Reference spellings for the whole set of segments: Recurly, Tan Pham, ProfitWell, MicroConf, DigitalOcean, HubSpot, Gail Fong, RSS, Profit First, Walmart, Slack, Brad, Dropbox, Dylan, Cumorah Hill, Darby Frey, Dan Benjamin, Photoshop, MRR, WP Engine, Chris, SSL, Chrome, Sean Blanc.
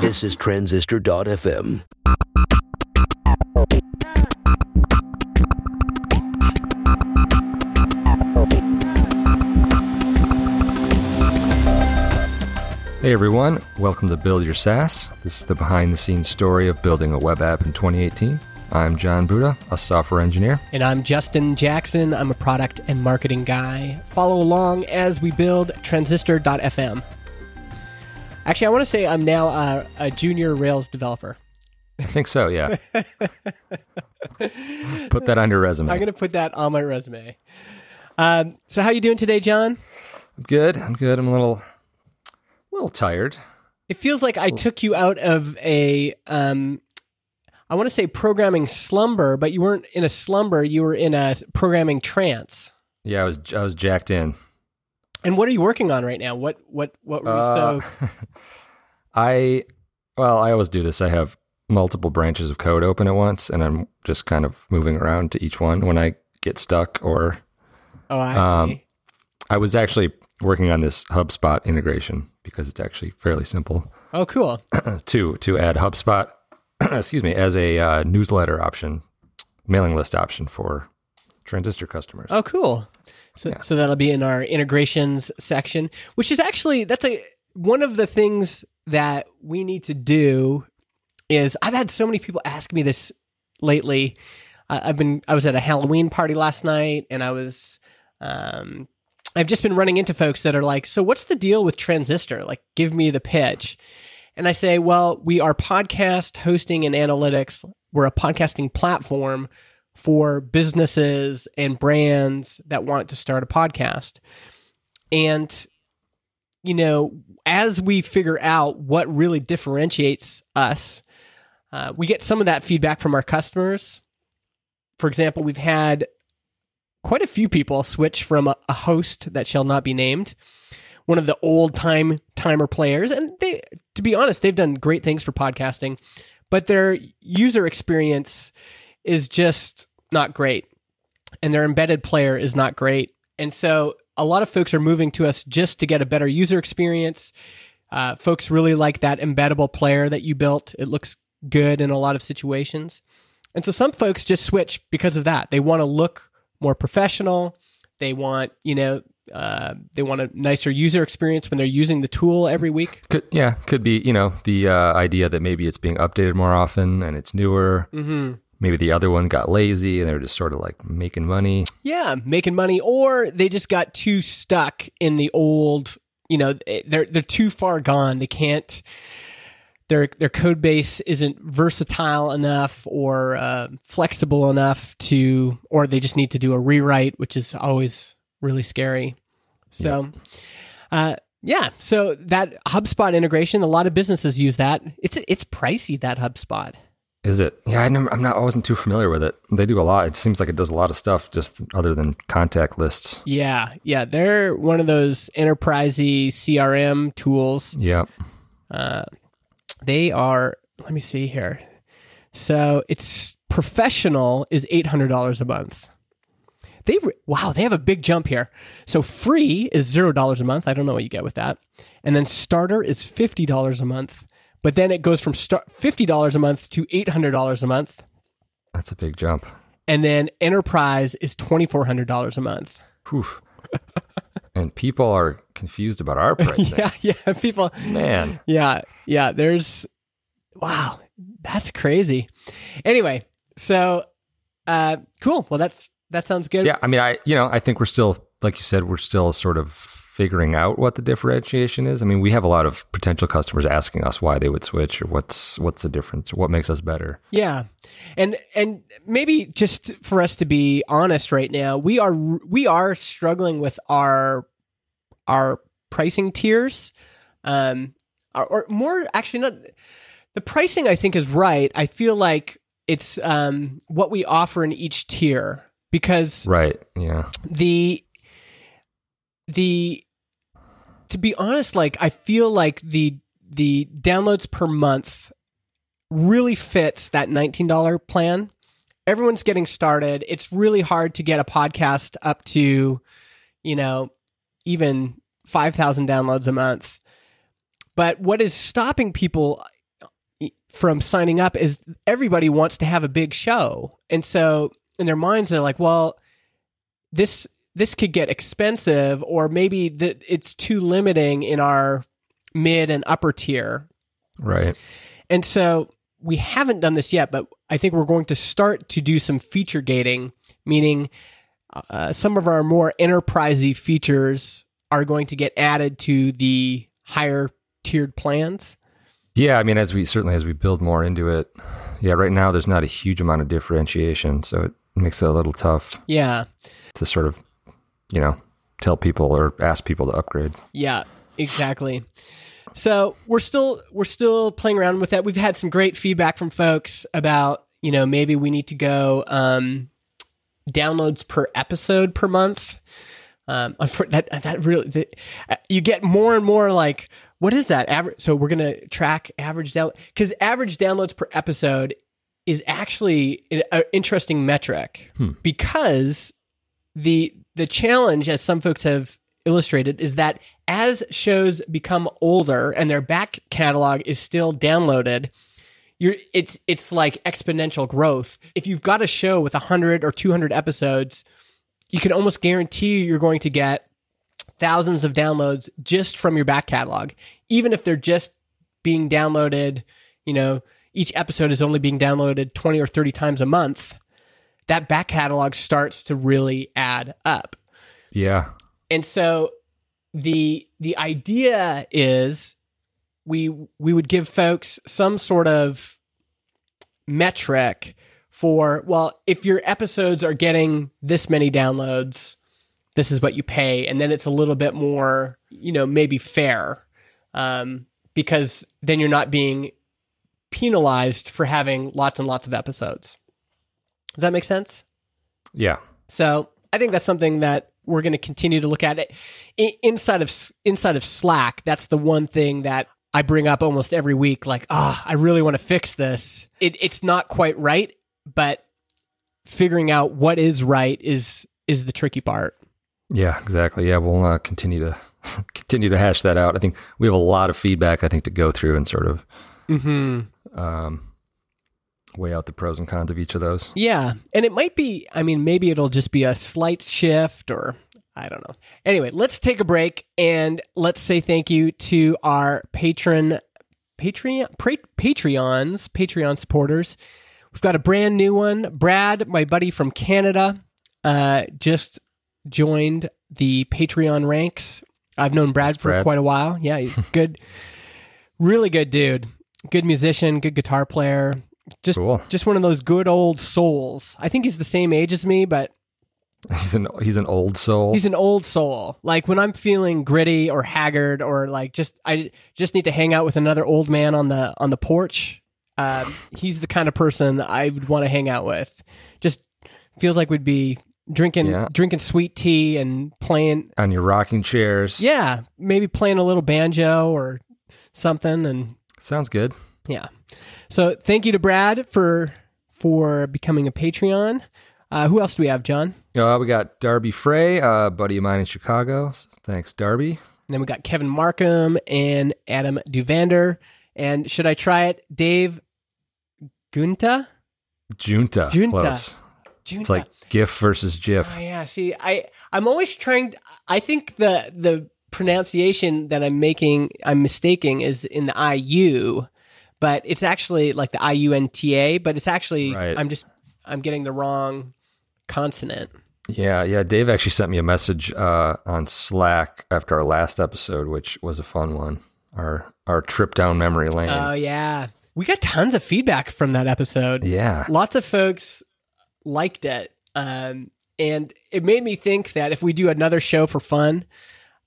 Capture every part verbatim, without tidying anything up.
This is Transistor dot f m. Hey everyone, welcome to Build Your SaaS. This is the behind-the-scenes story of building a web app in twenty eighteen. I'm John Buda, a software engineer. And I'm Justin Jackson. I'm a product and marketing guy. Follow along as we build Transistor dot f m. Actually, I want to say I'm now a, a junior Rails developer. I think so, yeah. Put that on your resume. I'm going to put that on my resume. Um, so how you doing today, John? I'm good. I'm good. I'm a little, a little tired. It feels like I took you out of a... Um, I want to say programming slumber, but you weren't in a slumber. You were in a programming trance. Yeah, I was. I was jacked in. And what are you working on right now? What what what were you uh, so? I well, I always do this. I have multiple branches of code open at once, and I'm just kind of moving around to each one when I get stuck or. Oh, I um, see. I was actually working on this HubSpot integration because it's actually fairly simple. Oh, cool. to to add HubSpot. excuse me, as a uh, newsletter option, mailing list option for Transistor customers. Oh, cool. So yeah. So that'll be in our integrations section, which is actually, that's a one of the things that we need to do is, I've had so many people ask me this lately. Uh, I've been, I was at a Halloween party last night and I was, um, I've just been running into folks that are like, so what's the deal with Transistor? Like, give me the pitch. And I say, well, we are podcast hosting and analytics. We're a podcasting platform for businesses and brands that want to start a podcast. And, you know, as we figure out what really differentiates us, uh, we get some of that feedback from our customers. For example, we've had quite a few people switch from a, a host that shall not be named, one of the old time timer players. And they, to be honest, they've done great things for podcasting, but their user experience is just not great. And their embedded player is not great. And so a lot of folks are moving to us just to get a better user experience. Uh, folks really like that embeddable player that you built. It looks good in a lot of situations. And so some folks just switch because of that. They want to look more professional. They want, you know, Uh, they want a nicer user experience when they're using the tool every week. Could, yeah, could be, you know, the uh, idea that maybe it's being updated more often and it's newer. Mm-hmm. Maybe the other one got lazy and they're just sort of like making money. Yeah, making money, or they just got too stuck in the old. You know, they're they're too far gone. They can't. Their their code base isn't versatile enough or uh, flexible enough to, or they just need to do a rewrite, which is always really scary. So, yeah. Uh, yeah. So that HubSpot integration, a lot of businesses use that. It's it's pricey, that HubSpot. Is it? Yeah, I never, I'm not. I wasn't too familiar with it. They do a lot. It seems like it does a lot of stuff, just other than contact lists. Yeah, yeah. They're one of those enterprisey C R M tools. Yeah. Uh, they are. Let me see here. So it's professional is eight hundred dollars a month. They wow, they have a big jump here. So free is zero dollars a month. I don't know what you get with that. And then starter is fifty dollars a month. But then it goes from start, fifty dollars a month to eight hundred dollars a month. That's a big jump. And then enterprise is twenty-four hundred dollars a month. Oof. And people are confused about our pricing. yeah, yeah, people. Man. Yeah, yeah, there's, wow, that's crazy. Anyway, so uh, cool. Well, that's, That sounds good. Yeah, I mean, I you know, I think we're still, like you said, we're still sort of figuring out what the differentiation is. I mean, we have a lot of potential customers asking us why they would switch, or what's what's the difference, or what makes us better. Yeah, and and maybe just for us to be honest right now, we are we are struggling with our our pricing tiers, um, or, or more actually not the pricing. I think is right. I feel like it's um what we offer in each tier. Because right, yeah. the the to be honest, like I feel like the the downloads per month really fits that nineteen dollars plan. Everyone's getting started. It's really hard to get a podcast up to, you know, even five thousand downloads a month. But what is stopping people from signing up is everybody wants to have a big show. And so in their minds, they're like, well, this this could get expensive, or maybe the, it's too limiting in our mid and upper tier. Right. And so we haven't done this yet, but I think we're going to start to do some feature gating, meaning uh, some of our more enterprisey features are going to get added to the higher tiered plans. Yeah, I mean, as we certainly as we build more into it, yeah, right now there's not a huge amount of differentiation, so it makes it a little tough. Yeah, to sort of, you know, tell people or ask people to upgrade. Yeah, exactly. So we're still we're still playing around with that. We've had some great feedback from folks about, you know, maybe we need to go um, downloads per episode per month. Um, that that really that, you get more and more like, what is that average? So we're going to track average download, because average downloads per episode is actually an interesting metric, hmm. because the the challenge, as some folks have illustrated, is that as shows become older and their back catalog is still downloaded, you're it's it's like exponential growth. If you've got a show with one hundred or two hundred episodes, you can almost guarantee you're going to get thousands of downloads just from your back catalog, even if they're just being downloaded, you know, each episode is only being downloaded twenty or thirty times a month, that back catalog starts to really add up. Yeah. And so the the idea is we we would give folks some sort of metric for, well, if your episodes are getting this many downloads, this is what you pay, and then it's a little bit more, you know, maybe fair, um, because then you're not being penalized for having lots and lots of episodes. Does that make sense? Yeah. So I think that's something that we're going to continue to look at inside of inside of Slack. That's the one thing that I bring up almost every week. Like, ah, oh, I really want to fix this. It, it's not quite right, but figuring out what is right is is the tricky part. Yeah, exactly. Yeah, we'll uh, continue to continue to hash that out. I think we have a lot of feedback, I think, to go through and sort of mm-hmm. um, weigh out the pros and cons of each of those. Yeah, and it might be, I mean, maybe it'll just be a slight shift, or I don't know. Anyway, let's take a break, and let's say thank you to our patron, Patreon, pra- Patreons, Patreon supporters. We've got a brand new one. Brad, my buddy from Canada, uh, just... joined the Patreon ranks. I've known Brad That's for Brad. quite a while. Yeah, he's good. Really good dude. Good musician, good guitar player. Just cool. just one of those good old souls. I think he's the same age as me, but he's an he's an old soul. He's an old soul. Like when I'm feeling gritty or haggard, or like just I just need to hang out with another old man on the on the porch, um, he's the kind of person I would want to hang out with. Just feels like we'd be Drinking yeah. drinking sweet tea and playing... on your rocking chairs. Yeah. Maybe playing a little banjo or something. And sounds good. Yeah. So thank you to Brad for for becoming a Patreon. Uh, who else do we have, John? Uh, we got Darby Frey, a buddy of mine in Chicago. Thanks, Darby. And then we got Kevin Markham and Adam DuVander. And should I try it? Dave Junta? Junta. Junta. Close. Junta. It's like GIF versus GIF. Oh, yeah, see, I, I'm always trying to, I think the the pronunciation that I'm making, I'm mistaking, is in the I U, but it's actually like the I U N T A, but it's actually, right. I'm just, I'm getting the wrong consonant. Yeah, yeah, Dave actually sent me a message uh, on Slack after our last episode, which was a fun one, our, our trip down memory lane. Oh, yeah. We got tons of feedback from that episode. Yeah. Lots of folks liked it. Um, and it made me think that if we do another show for fun,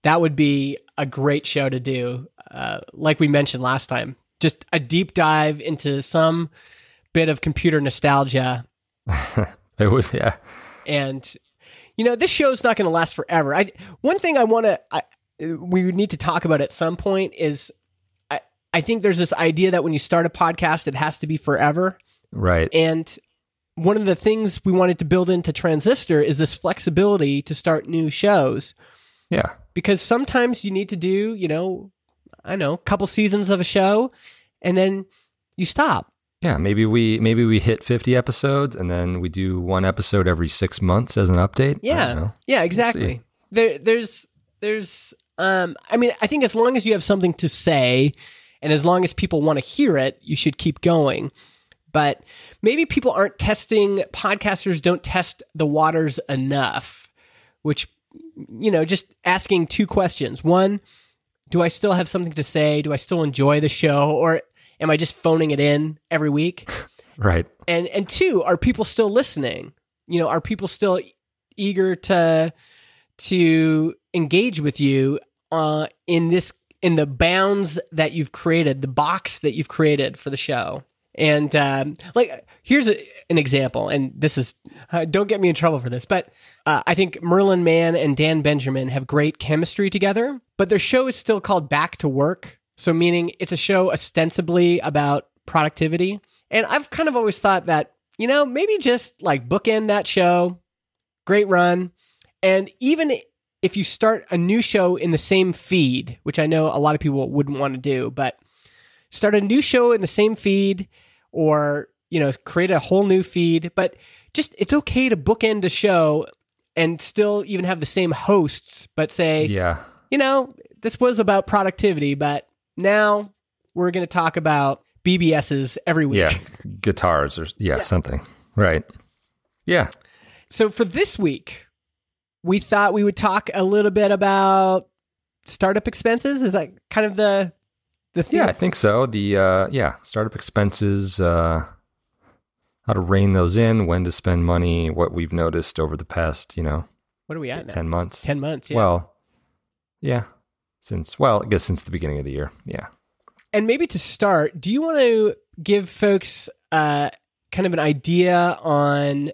that would be a great show to do. Uh, like we mentioned last time, just a deep dive into some bit of computer nostalgia. It would, yeah. And, you know, this show's not going to last forever. I One thing I want to, we need to talk about at some point is I, I think there's this idea that when you start a podcast, it has to be forever. Right. And one of the things we wanted to build into Transistor is this flexibility to start new shows. Yeah. Because sometimes you need to do, you know, I don't know, couple seasons of a show, and then you stop. Yeah, maybe we maybe we hit fifty episodes, and then we do one episode every six months as an update. Yeah, yeah, exactly. We'll there, there's, there's. Um, I mean, I think as long as you have something to say, and as long as people want to hear it, you should keep going. But maybe people aren't testing, podcasters don't test the waters enough, which, you know, just asking two questions. One, do I still have something to say? Do I still enjoy the show? Or am I just phoning it in every week? Right. And and two, are people still listening? You know, are people still eager to to engage with you uh, in this in the bounds that you've created, the box that you've created for the show? And um, like, here's a, an example, and this is, uh, don't get me in trouble for this, but uh, I think Merlin Mann and Dan Benjamin have great chemistry together, but their show is still called Back to Work. So meaning it's a show ostensibly about productivity. And I've kind of always thought that, you know, maybe just like bookend that show, great run. And even if you start a new show in the same feed, which I know a lot of people wouldn't want to do, but start a new show in the same feed, or, you know, create a whole new feed. But just, it's okay to bookend a show and still even have the same hosts, but say, yeah, you know, this was about productivity, but now we're going to talk about B B Ss every week. Yeah, guitars or yeah, yeah, something. Right. Yeah. So for this week, we thought we would talk a little bit about startup expenses. Is that kind of the... The yeah, I think so. The uh, yeah, startup expenses, uh, how to rein those in, when to spend money, what we've noticed over the past, you know, what are we at now? Ten months. Ten months. Yeah. Well, yeah, since well, I guess since the beginning of the year. Yeah. And maybe to start, do you want to give folks uh, kind of an idea on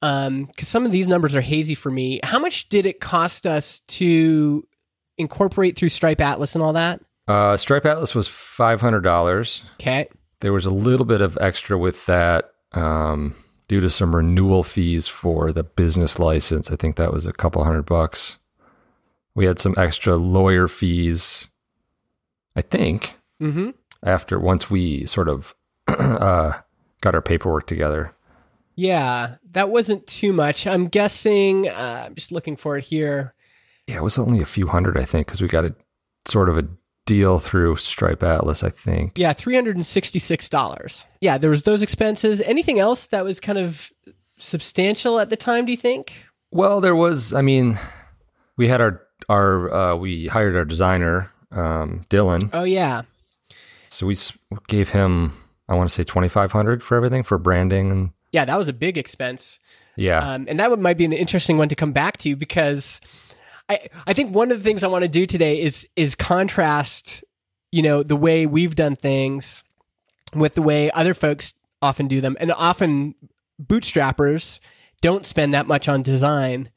um, because some of these numbers are hazy for me? How much did it cost us to incorporate through Stripe Atlas and all that? Uh, Stripe Atlas was five hundred dollars. Okay. There was a little bit of extra with that um, due to some renewal fees for the business license. I think that was a couple hundred bucks. We had some extra lawyer fees, I think, mm-hmm. after once we sort of uh, got our paperwork together. Yeah, that wasn't too much. I'm guessing, uh, I'm just looking for it here. Yeah, it was only a few hundred, I think, because we got a sort of a deal through Stripe Atlas, I think. Yeah, three hundred sixty-six dollars. Yeah, there was those expenses. Anything else that was kind of substantial at the time, do you think? Well, there was, I mean, we had our, our uh, we hired our designer, um, Dylan. Oh, yeah. So we gave him, I want to say twenty-five hundred dollars for everything, for branding. And yeah, that was a big expense. Yeah. Um, and that would, might be an interesting one to come back to, because I, I think one of the things I want to do today is is contrast, you know, the way we've done things with the way other folks often do them. And often bootstrappers don't spend that much on design.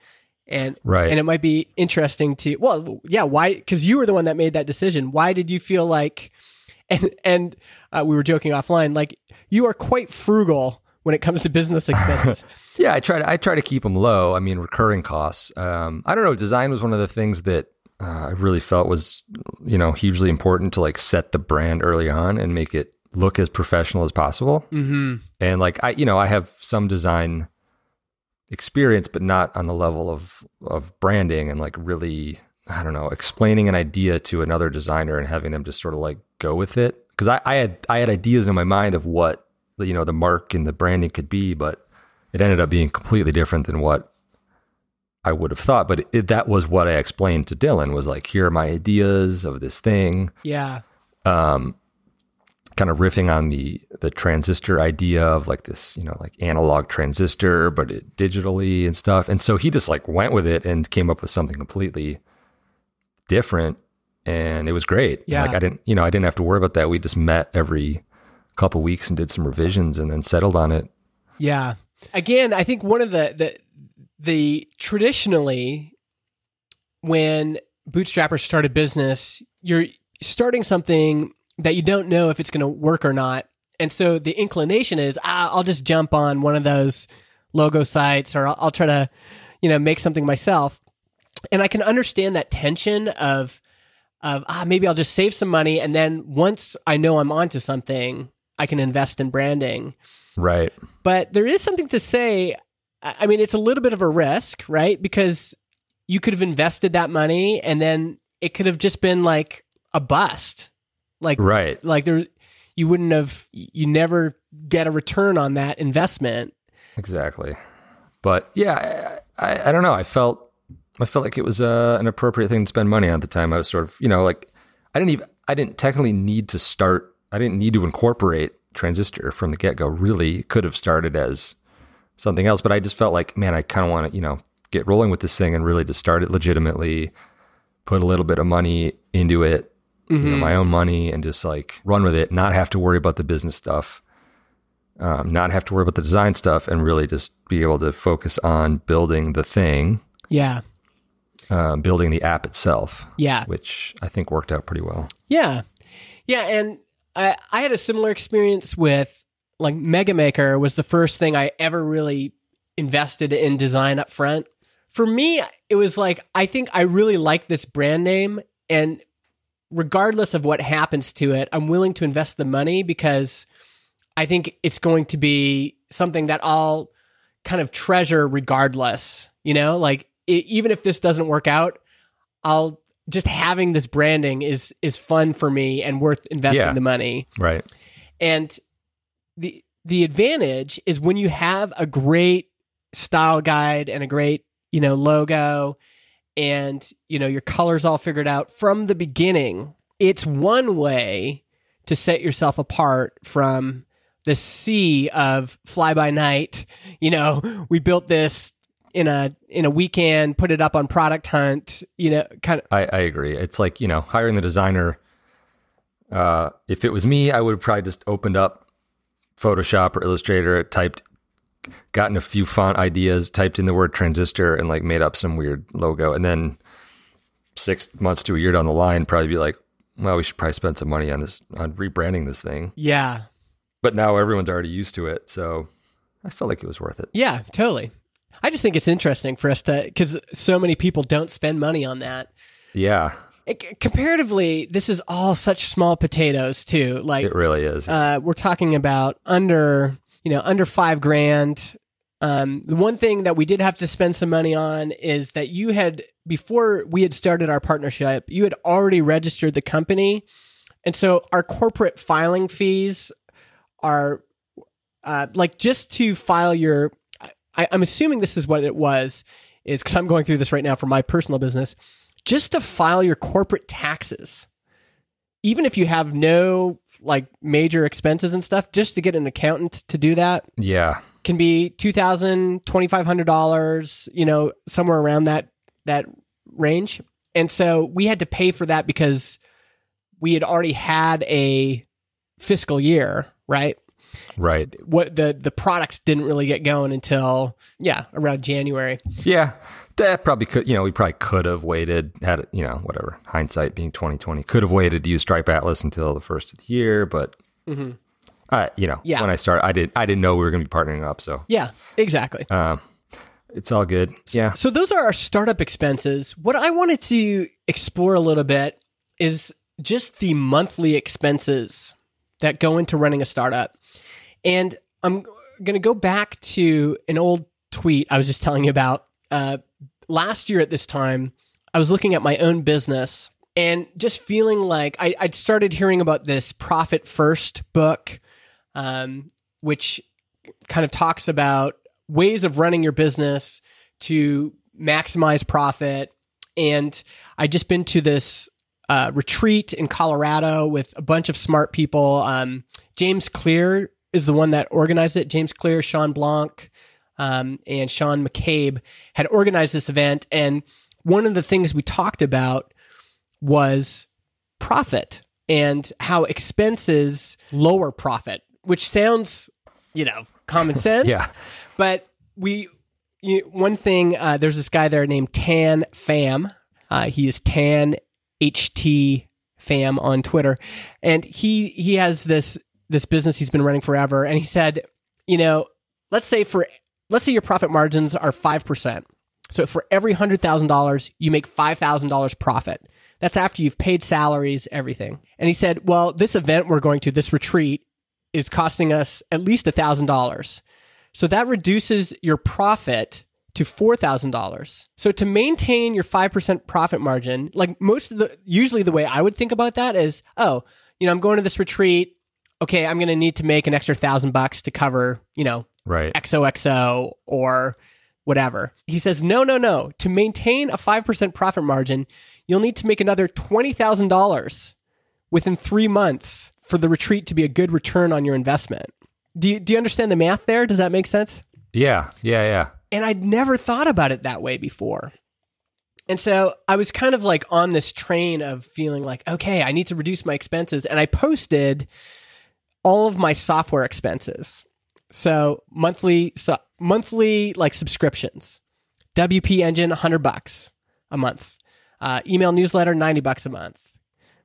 And right. and it might be interesting to, well, yeah, why? Because you were the one that made that decision. Why did you feel like, and, and uh, we were joking offline, like you are quite frugal when it comes to business expenses. Yeah, I try to I try to keep them low. I mean, recurring costs. Um, I don't know. Design was one of the things that uh, I really felt was, you know, hugely important to like set the brand early on and make it look as professional as possible. Mm-hmm. And like I, you know, I have some design experience, but not on the level of of branding and like really, I don't know, explaining an idea to another designer and having them just sort of like go with it. Because I, I had I had ideas in my mind of what, you know, the mark and the branding could be, but it ended up being completely different than what I would have thought. But it, that was what I explained to Dylan, was like, here are my ideas of this thing. Yeah. Um, kind of riffing on the, the transistor idea of like this, you know, like analog transistor, but it digitally and stuff. And so he just like went with it and came up with something completely different. And it was great. Yeah. Like I didn't, you know, I didn't have to worry about that. We just met every couple weeks and did some revisions and then settled on it. Yeah. Again, I think one of the, the, the traditionally when bootstrappers start a business, you're starting something that you don't know if it's going to work or not. And so the inclination is, ah, I'll just jump on one of those logo sites, or I'll, I'll try to, you know, make something myself. And I can understand that tension of, of, ah, maybe I'll just save some money. And then once I know I'm onto something, I can invest in branding. Right. But there is something to say. I mean, it's a little bit of a risk, right? Because you could have invested that money and then it could have just been like a bust. Like, right. Like there, you wouldn't have, you never get a return on that investment. Exactly. But yeah, I, I, I don't know. I felt, I felt like it was uh, an appropriate thing to spend money on at the time. I was sort of, you know, like I didn't even, I didn't technically need to start, I didn't need to incorporate Transistor from the get-go. Really could have started as something else, but I just felt like, man, I kind of want to, you know, get rolling with this thing and really just start it legitimately, put a little bit of money into it, mm-hmm. you know, my own money, and just like run with it, not have to worry about the business stuff, um, not have to worry about the design stuff, and really just be able to focus on building the thing. Yeah. Um, building the app itself, yeah, which I think worked out pretty well. Yeah, yeah, and I, I had a similar experience with like Mega Maker was the first thing I ever really invested in design up front. For me, it was like I think I really like this brand name, and regardless of what happens to it, I'm willing to invest the money because I think it's going to be something that I'll kind of treasure regardless. You know, like. Even if this doesn't work out, I'll just having this branding is is fun for me and worth investing yeah, the money. Right. And the the advantage is when you have a great style guide and a great, you know, logo and, you know, your colors all figured out from the beginning, it's one way to set yourself apart from the sea of fly by night. You know, we built this in a in a weekend, put it up on Product Hunt, you know, kind of. I, I agree. It's like, you know, hiring the designer. Uh, if it was me, I would have probably just opened up Photoshop or Illustrator, typed, gotten a few font ideas, typed in the word transistor and like made up some weird logo. And then six months to a year down the line, probably be like, well, we should probably spend some money on this, on rebranding this thing. Yeah. But now everyone's already used to it. So I felt like it was worth it. Yeah, totally. I just think it's interesting for us to, because so many people don't spend money on that. Yeah. It, comparatively, this is all such small potatoes too. Like it really is. Uh, we're talking about under, you know, under five grand. Um, the one thing that we did have to spend some money on is that you had, before we had started our partnership, you had already registered the company. And so our corporate filing fees are uh, like just to file your... I, I'm assuming this is what it was, is because I'm going through this right now for my personal business, just to file your corporate taxes, even if you have no like major expenses and stuff, just to get an accountant to do that. Yeah, can be two thousand dollars, twenty-five hundred dollars, you know, somewhere around that that range. And so we had to pay for that because we had already had a fiscal year, right? Right. What the the product didn't really get going until yeah around January. Yeah, that probably could. You know, we probably could have waited. Had it, you know, whatever. Hindsight being twenty twenty, could have waited to use Stripe Atlas until the first of the year. But mm-hmm. uh, you know, yeah. when I started, I did I didn't know we were going to be partnering up. So yeah, exactly. Um, it's all good. Yeah. So those are our startup expenses. What I wanted to explore a little bit is just the monthly expenses that go into running a startup. And I'm going to go back to an old tweet I was just telling you about. Uh, last year at this time, I was looking at my own business and just feeling like I, I'd started hearing about this Profit First book, um, which kind of talks about ways of running your business to maximize profit. And I'd just been to this uh, retreat in Colorado with a bunch of smart people. Um, James Clear is the one that organized it. James Clear, Sean Blanc, um, and Sean McCabe had organized this event. And one of the things we talked about was profit and how expenses lower profit, which sounds, you know, common sense. Yeah. But we, you, one thing, uh, there's this guy there named Tan Pham. Uh, he is Tan H T Pham on Twitter. And he, he has this, this business he's been running forever. And he said, you know, let's say for, let's say your profit margins are five percent So for every one hundred thousand dollars, you make five thousand dollars profit. That's after you've paid salaries, everything. And he said, well, this event we're going to, this retreat, is costing us at least one thousand dollars. So that reduces your profit to four thousand dollars. So to maintain your five percent profit margin, like most of the, usually the way I would think about that is, oh, you know, I'm going to this retreat. Okay, I'm going to need to make an extra thousand bucks to cover, you know, right, X O X O or whatever. He says, no, no, no. To maintain a five percent profit margin, you'll need to make another twenty thousand dollars within three months for the retreat to be a good return on your investment. Do you, do you understand the math there? Does that make sense? Yeah, yeah, yeah. And I'd never thought about it that way before. And so I was kind of like on this train of feeling like, okay, I need to reduce my expenses. And I posted all of my software expenses. So monthly, so monthly like subscriptions, W P Engine, one hundred bucks a month, uh, email newsletter, ninety bucks a month,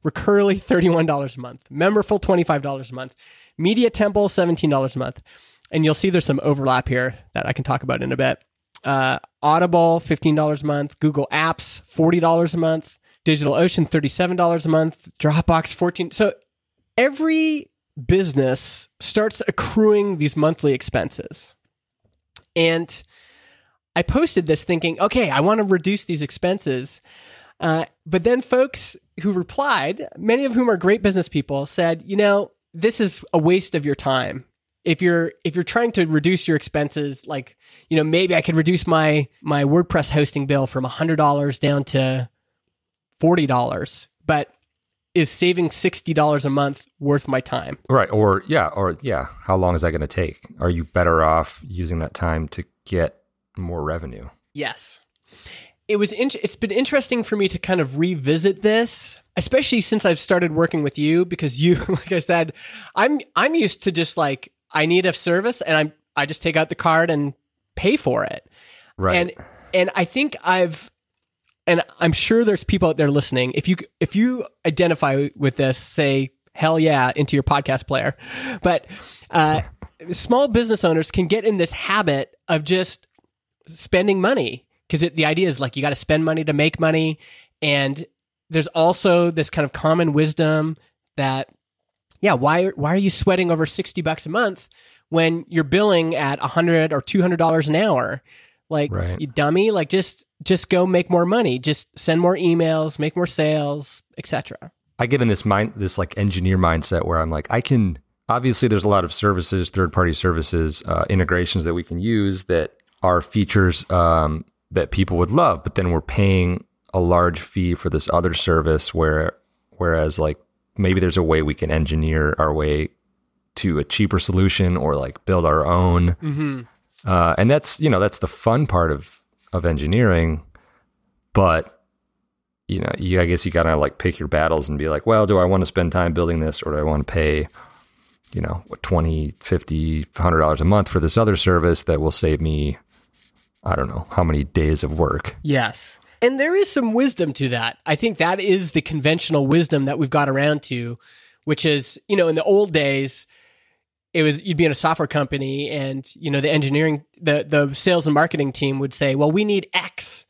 Recurly, thirty-one dollars a month, Memberful, twenty-five dollars a month, Media Temple, seventeen dollars a month. And you'll see there's some overlap here that I can talk about in a bit. Uh, Audible, fifteen dollars a month. Google Apps, forty dollars a month. DigitalOcean, thirty-seven dollars a month. Dropbox, fourteen dollars. So every business starts accruing these monthly expenses. And I posted this thinking, okay, I want to reduce these expenses. Uh, but then folks who replied, many of whom are great business people, said, you know, this is a waste of your time. If you're if you're trying to reduce your expenses, like, you know, maybe I could reduce my my WordPress hosting bill from one hundred dollars down to forty dollars, but is saving sixty dollars a month worth my time? Right, or yeah, or yeah, how long is that going to take? Are you better off using that time to get more revenue? Yes. It was in, it's been interesting for me to kind of revisit this, especially since I've started working with you, because you, like I said, I'm I'm used to just like, I need a service and I'm, I just take out the card and pay for it. Right. And, and I think I've, and I'm sure there's people out there listening. If you, if you identify with this, say, hell yeah, into your podcast player. But, uh, small business owners can get in this habit of just spending money. Cause it, the idea is like, you got to spend money to make money. And there's also this kind of common wisdom that, yeah, why why are you sweating over sixty bucks a month when you're billing at one hundred dollars or two hundred dollars an hour? Like, right. You dummy, like just just go make more money, just send more emails, make more sales, et cetera. I get in this mind this like engineer mindset where I'm like, I can obviously there's a lot of services, third-party services, uh, integrations that we can use that are features um, that people would love, but then we're paying a large fee for this other service where whereas like maybe there's a way we can engineer our way to a cheaper solution or like build our own. Mm-hmm. Uh, and that's, you know, that's the fun part of, of engineering, but you know, you, I guess you gotta like pick your battles and be like, well, do I want to spend time building this or do I want to pay, you know, what, twenty, fifty, one hundred dollars a month for this other service that will save me, I don't know how many days of work. Yes. And there is some wisdom to that. I think that is the conventional wisdom that we've got around to, which is, you know, in the old days, it was you'd be in a software company and, you know, the engineering, the the sales and marketing team would say, well, we need X.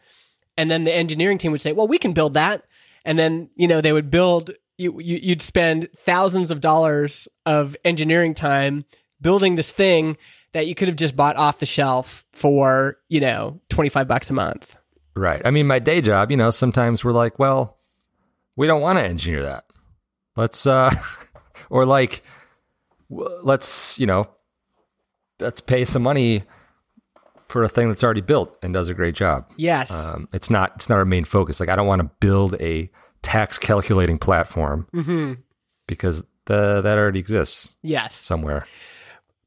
And then the engineering team would say, well, we can build that. And then, you know, they would build, you, you, you'd spend thousands of dollars of engineering time building this thing that you could have just bought off the shelf for, you know, twenty-five bucks a month. Right. I mean, my day job, you know, sometimes we're like, well, we don't want to engineer that. Let's, uh, or like, w- let's, you know, let's pay some money for a thing that's already built and does a great job. Yes. Um, it's not, it's not our main focus. Like, I don't want to build a tax calculating platform mm-hmm. because the, that already exists. Yes. Somewhere.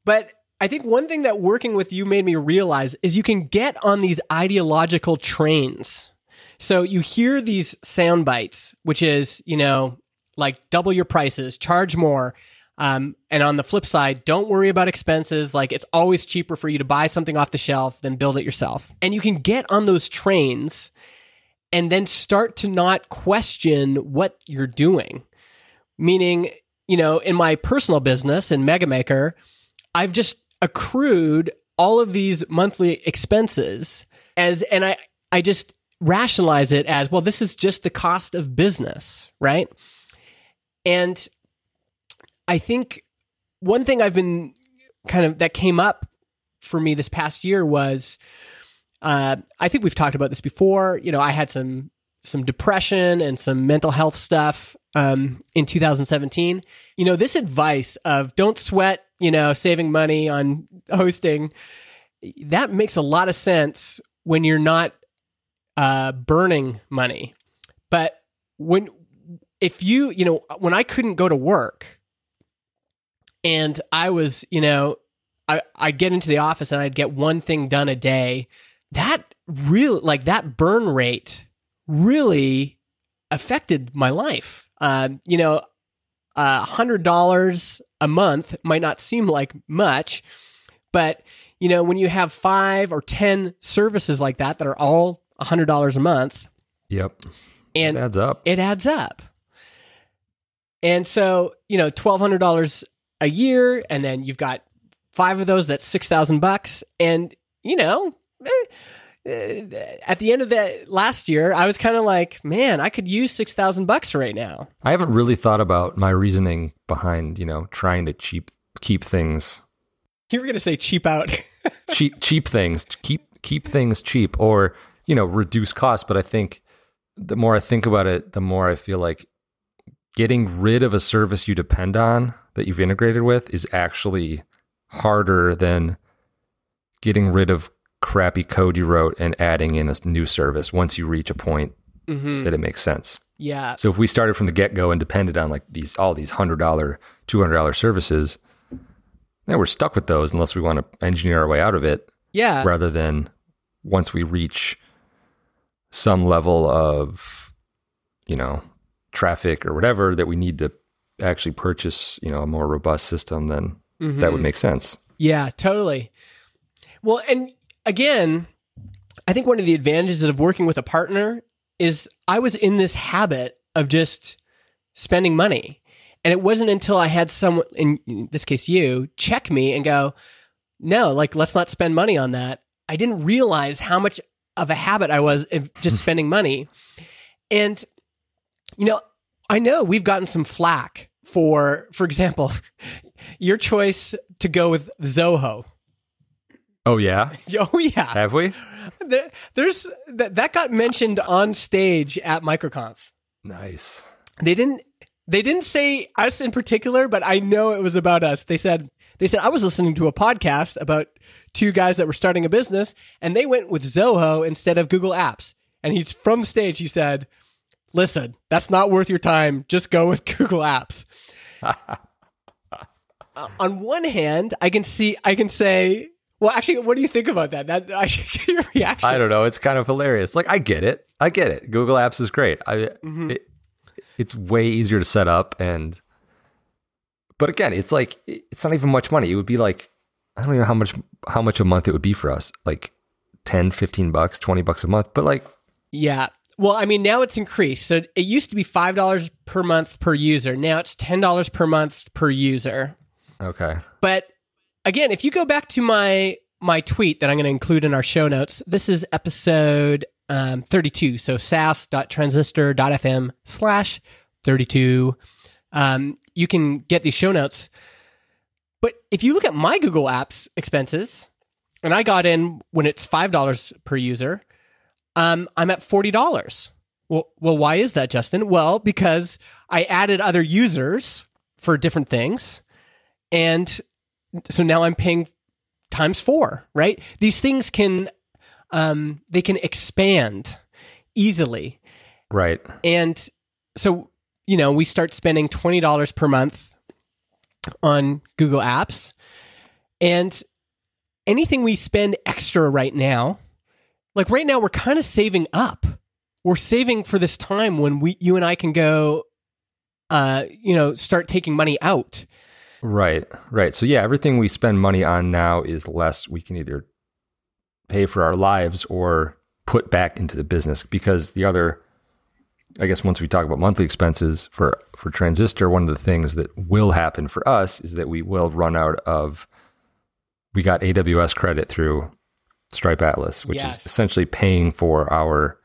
But I think one thing that working with you made me realize is you can get on these ideological trains. So you hear these sound bites, which is, you know, like double your prices, charge more. Um, and on the flip side, don't worry about expenses. Like it's always cheaper for you to buy something off the shelf than build it yourself. And you can get on those trains and then start to not question what you're doing. Meaning, you know, in my personal business in Mega Maker, I've just accrued all of these monthly expenses as, and I, I just rationalize it as, well, this is just the cost of business, right? And I think one thing I've been kind of that came up for me this past year was, uh, I think we've talked about this before. You know, I had some some depression and some mental health stuff um, in two thousand seventeen. You know, this advice of don't sweat, you know, saving money on hosting, that makes a lot of sense when you're not uh, burning money. But when if you, you know, when I couldn't go to work and I was, you know, I, I'd get into the office and I'd get one thing done a day, that really, like that burn rate really affected my life. Uh, you know, uh, one hundred dollars a month might not seem like much, but, you know, when you have five or ten services like that that are all one hundred dollars a month. Yep. And it adds up. It adds up. And so, you know, twelve hundred dollars a year, and then you've got five of those, that's six thousand bucks. And, you know, eh, at the end of that last year, I was kind of like, man, I could use six thousand bucks right now. I haven't really thought about my reasoning behind, you know, trying to cheap, keep things. You were going to say cheap out. cheap, cheap things, keep, keep things cheap, or, you know, reduce costs. But I think the more I think about it, the more I feel like getting rid of a service you depend on that you've integrated with is actually harder than getting rid of crappy code you wrote and adding in a new service once you reach a point mm-hmm. that it makes sense. Yeah. So if we started from the get-go and depended on like these all these one hundred dollars, two hundred dollars services, then we're stuck with those unless we want to engineer our way out of it. Yeah. Rather than once we reach some level of, you know, traffic or whatever that we need to actually purchase, you know, a more robust system, then mm-hmm. that would make sense. Yeah, totally. Well, and again, I think one of the advantages of working with a partner is I was in this habit of just spending money. And it wasn't until I had someone, in this case you, check me and go, no, like, let's not spend money on that. I didn't realize how much of a habit I was of just spending money. And, you know, I know we've gotten some flack for, for example, your choice to go with Zoho. Oh, yeah? Oh, yeah. Have we? There, there's that, that got mentioned on stage at MicroConf. Nice. They didn't They didn't say us in particular, but I know it was about us. They said, they said I was listening to a podcast about two guys that were starting a business, and they went with Zoho instead of Google Apps. And he's from stage, he said, listen, that's not worth your time. Just go with Google Apps. uh, on one hand, I can see, I can say... Well, actually, what do you think about that? That I should get your reaction. I don't know. It's kind of hilarious. Like, I get it. I get it. Google Apps is great. I, mm-hmm. it, it's way easier to set up, and but again, it's like it's not even much money. It would be like I don't even know how much how much a month it would be for us. Like ten, fifteen bucks, twenty bucks a month. But like, yeah. Well, I mean, now it's increased. So it used to be five dollars per month per user. Now it's ten dollars per month per user. Okay. But again, if you go back to my my tweet that I'm going to include in our show notes, this is episode um, thirty-two. So saas.transistor.fm slash 32. Um, you can get these show notes. But if you look at my Google Apps expenses, and I got in when it's five dollars per user, um, I'm at forty dollars. Well, well, why is that, Justin? Well, because I added other users for different things, and so now I'm paying times four, right? These things can, um, they can expand easily. Right. And so, you know, we start spending twenty dollars per month on Google Apps, and anything we spend extra right now, like right now we're kind of saving up. We're saving for this time when we, you and I can go, uh, you know, start taking money out. Right, right. So yeah, everything we spend money on now is less we can either pay for our lives or put back into the business, because the other, I guess once we talk about monthly expenses for, for Transistor, one of the things that will happen for us is that we will run out of, we got A W S credit through Stripe Atlas, which yes. is essentially paying for our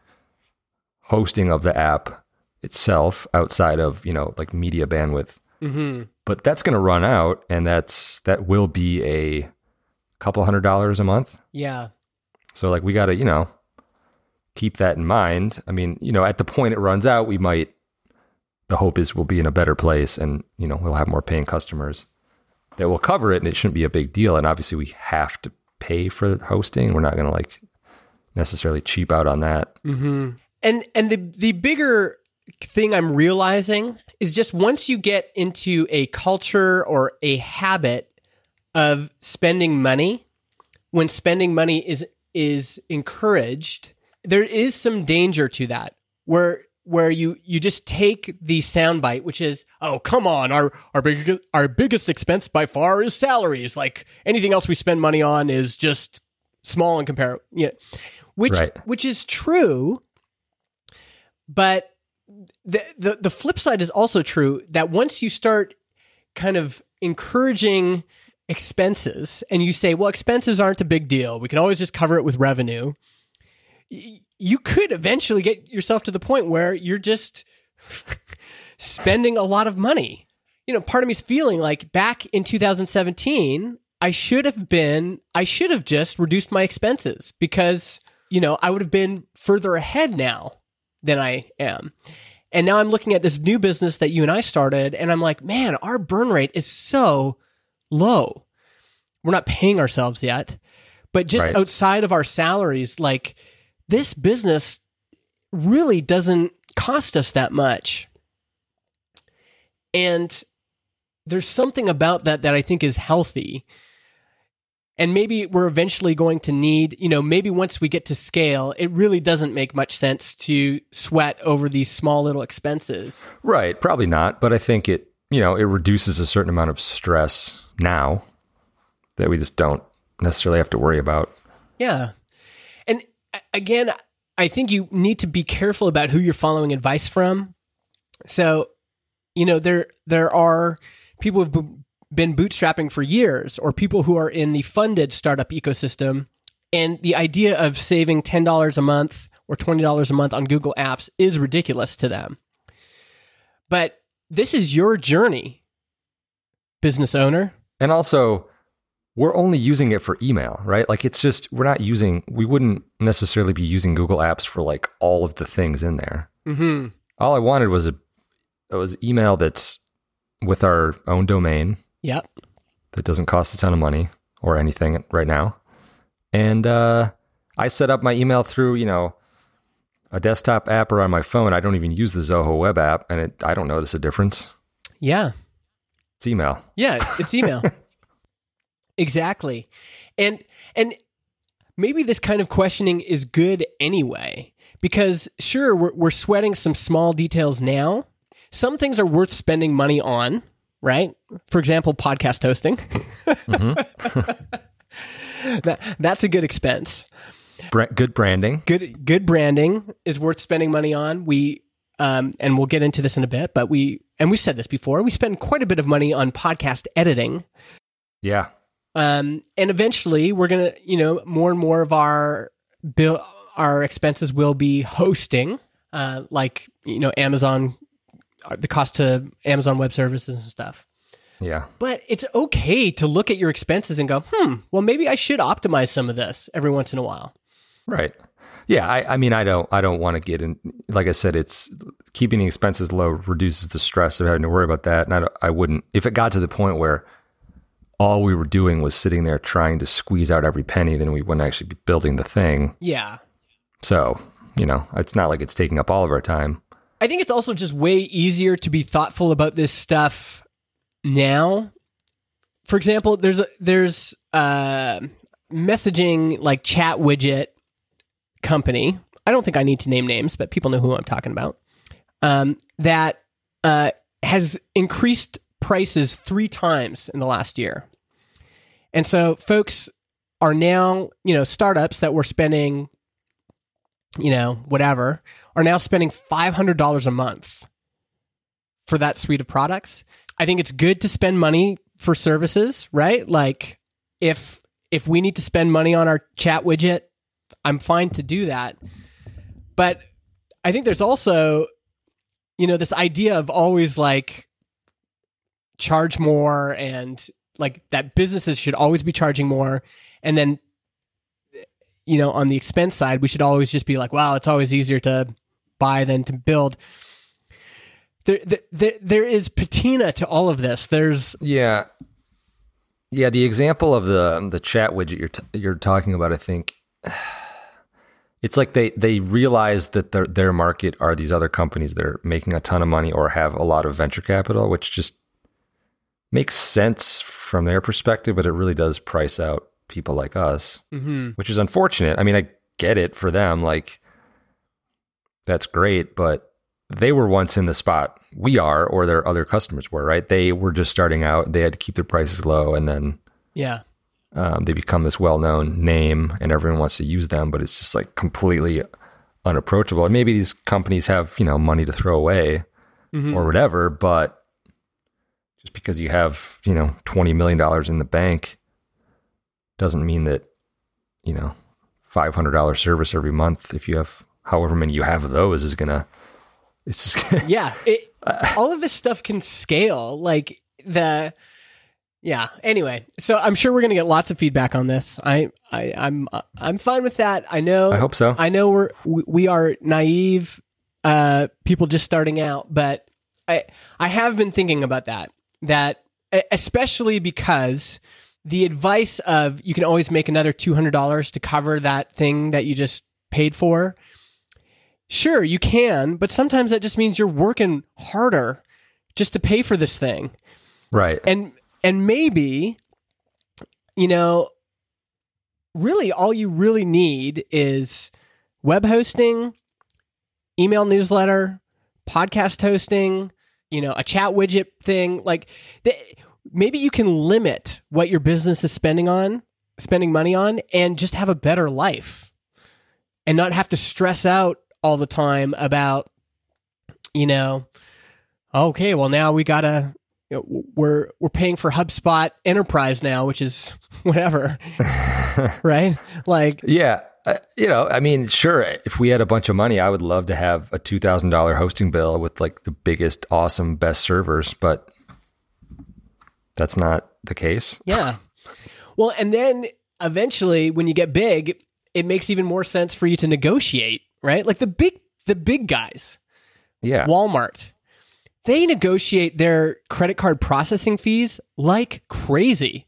hosting of the app itself outside of, you know, like media bandwidth. Mm-hmm. But that's going to run out, and that's that will be a couple hundred dollars a month. Yeah. So like we got to, you know, keep that in mind. I mean, you know, at the point it runs out, we might, the hope is we'll be in a better place and, you know, we'll have more paying customers that will cover it, and it shouldn't be a big deal. And obviously we have to pay for hosting. We're not going to like necessarily cheap out on that. Mm-hmm. And and the the bigger thing I'm realizing is just once you get into a culture or a habit of spending money, when spending money is is encouraged, there is some danger to that, where where you, you just take the soundbite, which is, oh, come on, our our, big, our biggest expense by far is salaries. Like anything else we spend money on is just small and comparable, you know, which, right. which is true. But the, the the flip side is also true, that once you start kind of encouraging expenses and you say, well, expenses aren't a big deal, we can always just cover it with revenue, y- you could eventually get yourself to the point where you're just spending a lot of money. You know, part of me is feeling like back in two thousand seventeen, I should have been, I should have just reduced my expenses, because, you know, I would have been further ahead now than I am. And now I'm looking at this new business that you and I started, and I'm like, man, our burn rate is so low. We're not paying ourselves yet, but just right. outside of our salaries, like this business really doesn't cost us that much. And there's something about that that I think is healthy. And maybe we're eventually going to need, you know, maybe once we get to scale, it really doesn't make much sense to sweat over these small little expenses. Right. Probably not. But I think it, you know, it reduces a certain amount of stress now that we just don't necessarily have to worry about. Yeah. And again, I think you need to be careful about who you're following advice from. So, you know, there, there are people who've been been bootstrapping for years, or people who are in the funded startup ecosystem. And the idea of saving ten dollars a month or twenty dollars a month on Google Apps is ridiculous to them. But this is your journey, business owner. And also, we're only using it for email, right? Like it's just, we're not using, we wouldn't necessarily be using Google Apps for like all of the things in there. Mm-hmm. All I wanted was a was email that's with our own domain. Yep. That doesn't cost a ton of money or anything right now. And uh, I set up my email through, you know, a desktop app or on my phone. I don't even use the Zoho web app, and it, I don't notice a difference. Yeah. It's email. Yeah, it's email. Exactly. And and maybe this kind of questioning is good anyway, because sure, we're, we're sweating some small details now. Some things are worth spending money on. Right? For example, podcast hosting. Mm-hmm. that, that's a good expense. Bra- good branding. Good good branding is worth spending money on. We um, and we'll get into this in a bit, but we and we said this before, we spend quite a bit of money on podcast editing. Yeah. Um, and eventually we're going to, you know, more and more of our bill our expenses will be hosting, uh, like, you know, Amazon, the cost to Amazon Web Services and stuff. Yeah. But it's okay to look at your expenses and go, hmm, well, maybe I should optimize some of this every once in a while. Right. Yeah. I, I mean, I don't, I don't want to get in, like I said, it's keeping the expenses low reduces the stress of having to worry about that. And I, don't, I wouldn't, if it got to the point where all we were doing was sitting there trying to squeeze out every penny, then we wouldn't actually be building the thing. Yeah. So, you know, it's not like it's taking up all of our time. I think it's also just way easier to be thoughtful about this stuff now. For example, there's a, there's a messaging like chat widget company. I don't think I need to name names, but people know who I'm talking about. Um, that uh, has increased prices three times in the last year. And so folks are now, you know, startups that were spending, you know, whatever, are now spending five hundred dollars a month for that suite of products. I think it's good to spend money for services, right? Like if if we need to spend money on our chat widget, I'm fine to do that. But I think there's also, you know, this idea of always like charge more, and like that businesses should always be charging more. And then, you know, on the expense side, we should always just be like, wow, it's always easier to buy than to build. There, there, there is patina to all of this. There's yeah, yeah. The example of the the chat widget you're t- you're talking about, I think, it's like they they realize that their their market are these other companies that are making a ton of money or have a lot of venture capital, which just makes sense from their perspective, but it really does price out people like us, mm-hmm. which is unfortunate. I mean, I get it for them. Like, that's great, but they were once in the spot we are, or their other customers were, right? They were just starting out. They had to keep their prices low, and then yeah, um, they become this well-known name, and everyone wants to use them, but it's just like completely unapproachable. And maybe these companies have, you know, money to throw away mm-hmm. or whatever, but just because you have, you know, twenty million dollars in the bank doesn't mean that, you know, five hundred dollars service every month, if you have however many you have of those, is going to, it's just yeah. It, all of this stuff can scale. Like the yeah. Anyway, so I'm sure we're gonna get lots of feedback on this. I, I I'm I'm fine with that. I know. I hope so. I know we're we, we are naive uh, people just starting out, but I I have been thinking about that. That especially because the advice of you can always make another two hundred dollars to cover that thing that you just paid for. Sure, you can, but sometimes that just means you're working harder just to pay for this thing. Right. And and maybe, you know, really all you really need is web hosting, email newsletter, podcast hosting, you know, a chat widget thing. Like th- maybe you can limit what your business is spending on, spending money on, and just have a better life and not have to stress out all the time about, you know, okay, well now we gotta, you know, we're we're paying for HubSpot Enterprise now, which is whatever, right? Like, yeah, uh, you know, I mean, sure, if we had a bunch of money, I would love to have a two thousand dollar hosting bill with like the biggest, awesome, best servers, but that's not the case. Yeah, well, and then eventually, when you get big, it makes even more sense for you to negotiate. Right? Like the big the big guys. Yeah. Walmart. They negotiate their credit card processing fees like crazy.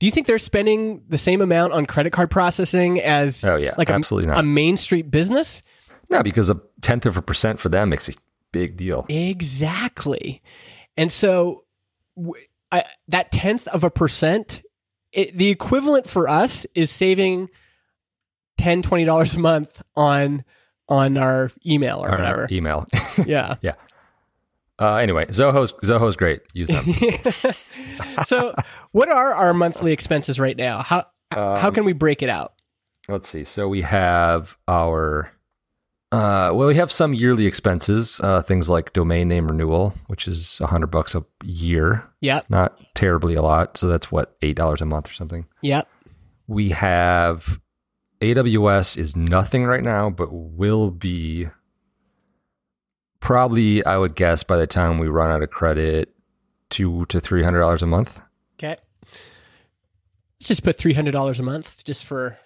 Do you think they're spending the same amount on credit card processing as oh, yeah, like absolutely a, not. a Main Street business? No, because a tenth of a percent for them makes a big deal. Exactly. And so w- I, that tenth of a percent, it, the equivalent for us is saving ten dollars, twenty dollars a month on on our email or on whatever. Our email. Yeah. Yeah. Uh, anyway, Zoho's Zoho's great. Use them. So what are our monthly expenses right now? How um, how can we break it out? Let's see. So we have our, uh, well, we have some yearly expenses, uh, things like domain name renewal, which is a hundred bucks a year. Yep. Not terribly a lot. So that's what, eight dollars a month or something. Yep. We have... A W S is nothing right now, but will be probably, I would guess, by the time we run out of credit, two to three hundred dollars a month. Okay, let's just put three hundred dollars a month just for.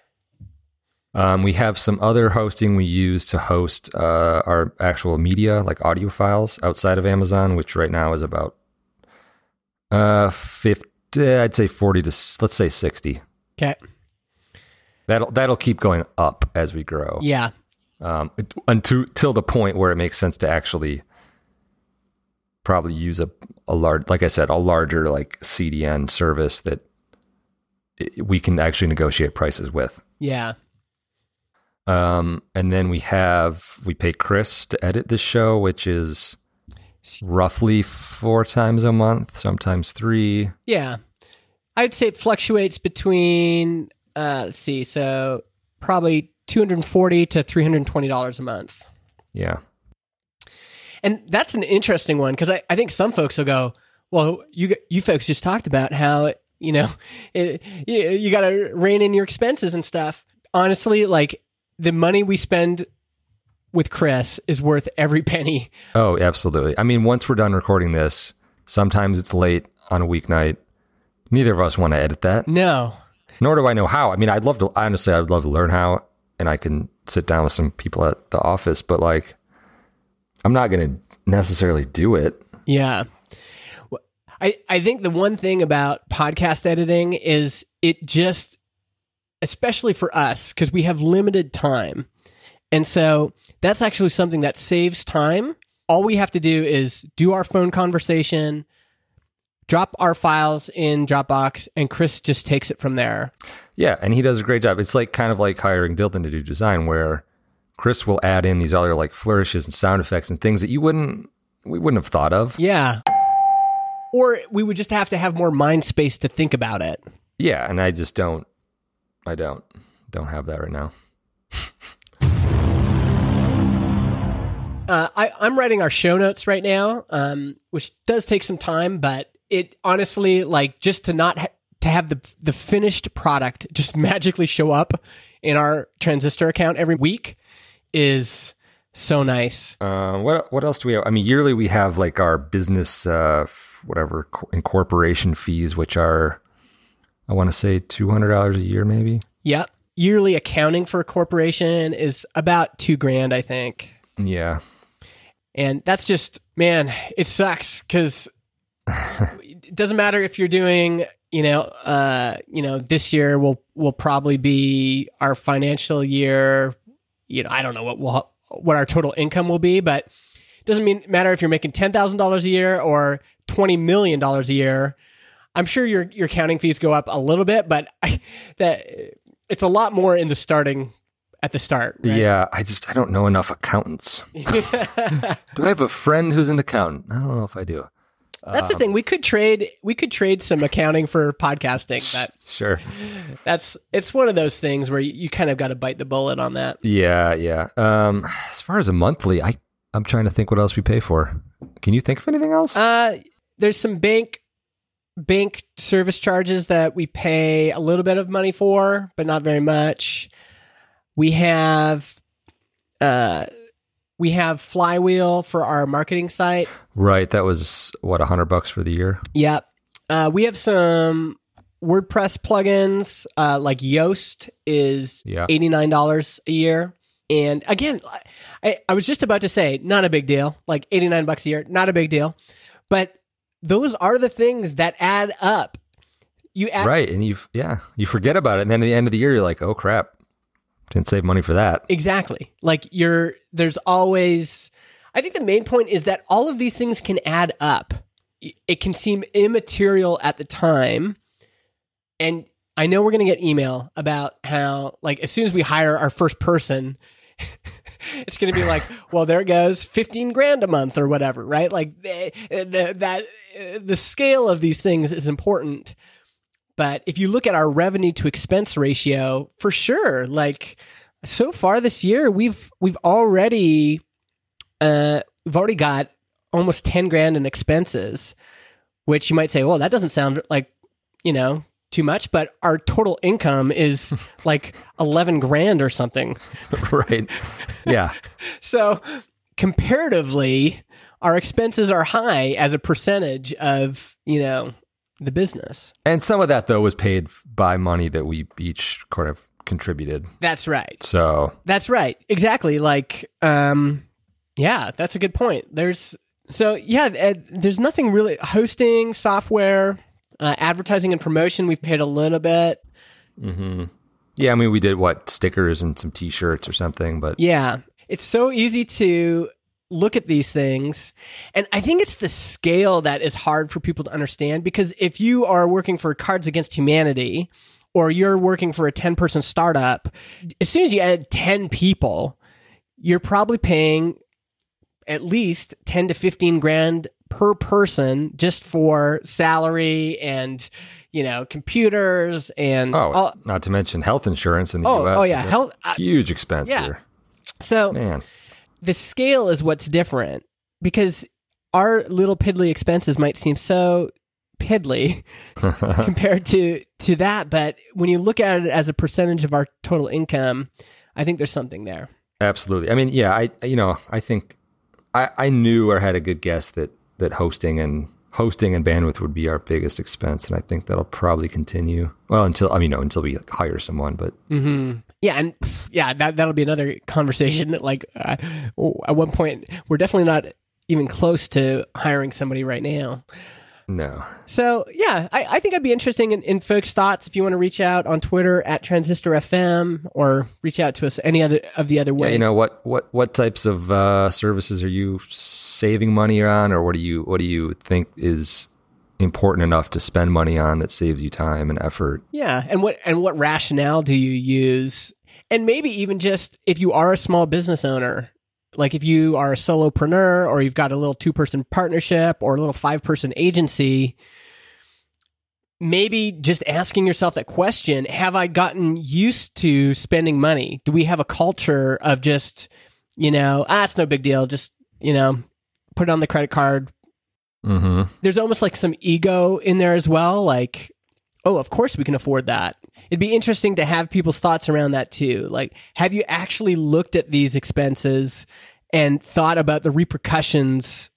Um, we have some other hosting we use to host uh, our actual media, like audio files, outside of Amazon, which right now is about uh fifty. I'd say forty to let's say sixty. Okay. That'll that'll keep going up as we grow. Yeah. Um, until till the point where it makes sense to actually probably use a, a large, like I said, a larger like C D N service that it, we can actually negotiate prices with. Yeah. Um, and then we have we pay Chris to edit this show, which is roughly four times a month, sometimes three. Yeah, I'd say it fluctuates between. Uh, let's see. So probably two hundred forty dollars to three hundred twenty dollars a month. Yeah. And that's an interesting one because I, I think some folks will go, well, you you folks just talked about how you know, it, you, you got to rein in your expenses and stuff. Honestly, like the money we spend with Chris is worth every penny. Oh, absolutely. I mean, once we're done recording this, sometimes it's late on a weeknight. Neither of us want to edit that. No. Nor do I know how. I mean, I'd love to, honestly, I'd love to learn how, and I can sit down with some people at the office, but like, I'm not going to necessarily do it. Yeah. Well, I, I think the one thing about podcast editing is it just, especially for us, because we have limited time. And so that's actually something that saves time. All we have to do is do our phone conversation, drop our files in Dropbox, and Chris just takes it from there. Yeah, and he does a great job. It's like kind of like hiring Dylan to do design, where Chris will add in these other like flourishes and sound effects and things that you wouldn't, we wouldn't have thought of. Yeah. Or we would just have to have more mind space to think about it. Yeah, and I just don't, I don't, don't have that right now. Uh, I, I'm writing our show notes right now, um, which does take some time, but it honestly, like, just to not ha- to have the the finished product just magically show up in our Transistor account every week is so nice. Uh, what what else do we have? I mean, yearly we have like our business uh, whatever co- incorporation fees, which are I want to say two hundred dollars a year, maybe. Yep, yearly accounting for a corporation is about two grand, I think. Yeah. And that's just, man, it sucks because it doesn't matter if you're doing, you know, uh, you know, this year will will probably be our financial year. You know, I don't know what we'll, what our total income will be, but it doesn't mean, matter if you're making ten thousand dollars a year or twenty million dollars a year. I'm sure your your accounting fees go up a little bit, but I, that it's a lot more in the starting. At the start, right? Yeah, I just, I don't know enough accountants. Do I have a friend who's an accountant? I don't know if I do. That's um, the thing. We could trade, we could trade some accounting for podcasting. But sure. That's, it's one of those things where you, you kind of got to bite the bullet on that. Yeah, yeah. Um, as far as a monthly, I, I'm trying to think what else we pay for. Can you think of anything else? Uh, there's some bank, bank service charges that we pay a little bit of money for, but not very much. We have, uh, we have Flywheel for our marketing site. Right, that was what, a hundred bucks for the year. Yep. Uh, we have some WordPress plugins, uh, like Yoast is yeah. eighty nine dollars a year. And again, I, I was just about to say, not a big deal. Like eighty nine bucks a year, not a big deal. But those are the things that add up. You add- right, and you yeah, you forget about it, and then at the end of the year, you're like, oh crap. Didn't save money for that. Exactly. Like you're, there's always, I think the main point is that all of these things can add up. It can seem immaterial at the time. And I know we're going to get email about how, like, as soon as we hire our first person, it's going to be like, well, there goes fifteen grand a month or whatever, right? Like the, the, that, the scale of these things is important. But if you look at our revenue to expense ratio, for sure, like so far this year, we've we've already uh, we've already got almost ten grand in expenses, which you might say, well, that doesn't sound like, you know, too much, but our total income is like eleven grand or something, right? Yeah. So comparatively, our expenses are high as a percentage of, you know, the business. And some of that, though, was paid by money that we each kind of contributed. That's right. So that's right. Exactly. Like, um, yeah, that's a good point. There's, so yeah, there's nothing really, hosting, software, uh, advertising and promotion, we've paid a little bit. Mm-hmm. Yeah. I mean, we did what, stickers and some t-shirts or something, but yeah, it's so easy to look at these things. And I think it's the scale that is hard for people to understand, because if you are working for Cards Against Humanity or you're working for a ten person startup, as soon as you add ten people, you're probably paying at least ten to fifteen grand per person just for salary and, you know, computers and oh, all, not to mention health insurance in the oh, U S. Oh, yeah. Health, huge expense yeah. here. So, man. The scale is what's different, because our little piddly expenses might seem so piddly compared to to that. But when you look at it as a percentage of our total income, I think there's something there. Absolutely. I mean, yeah, I you know, I think I, I knew or had a good guess that that hosting and hosting and bandwidth would be our biggest expense, and I think that'll probably continue. Well, until I mean, you know, until we hire someone, but mm-hmm. yeah, and yeah, that that'll be another conversation. Like uh, at one point, we're definitely not even close to hiring somebody right now. No. So yeah, I, I think I'd be interesting in, in folks' thoughts. If you want to reach out on Twitter at Transistor F M or reach out to us any other of the other ways. Yeah, you know, what what what types of uh, services are you saving money on, or what do you what do you think is important enough to spend money on that saves you time and effort? Yeah, and what and what rationale do you use? And maybe even just if you are a small business owner. Like if you are a solopreneur or you've got a little two-person partnership or a little five-person agency, maybe just asking yourself that question, have I gotten used to spending money? Do we have a culture of just, you know, ah, it's no big deal. Just, you know, put it on the credit card. Mm-hmm. There's almost like some ego in there as well. Like, oh, of course we can afford that. It'd be interesting to have people's thoughts around that too. Like, have you actually looked at these expenses and thought about the repercussions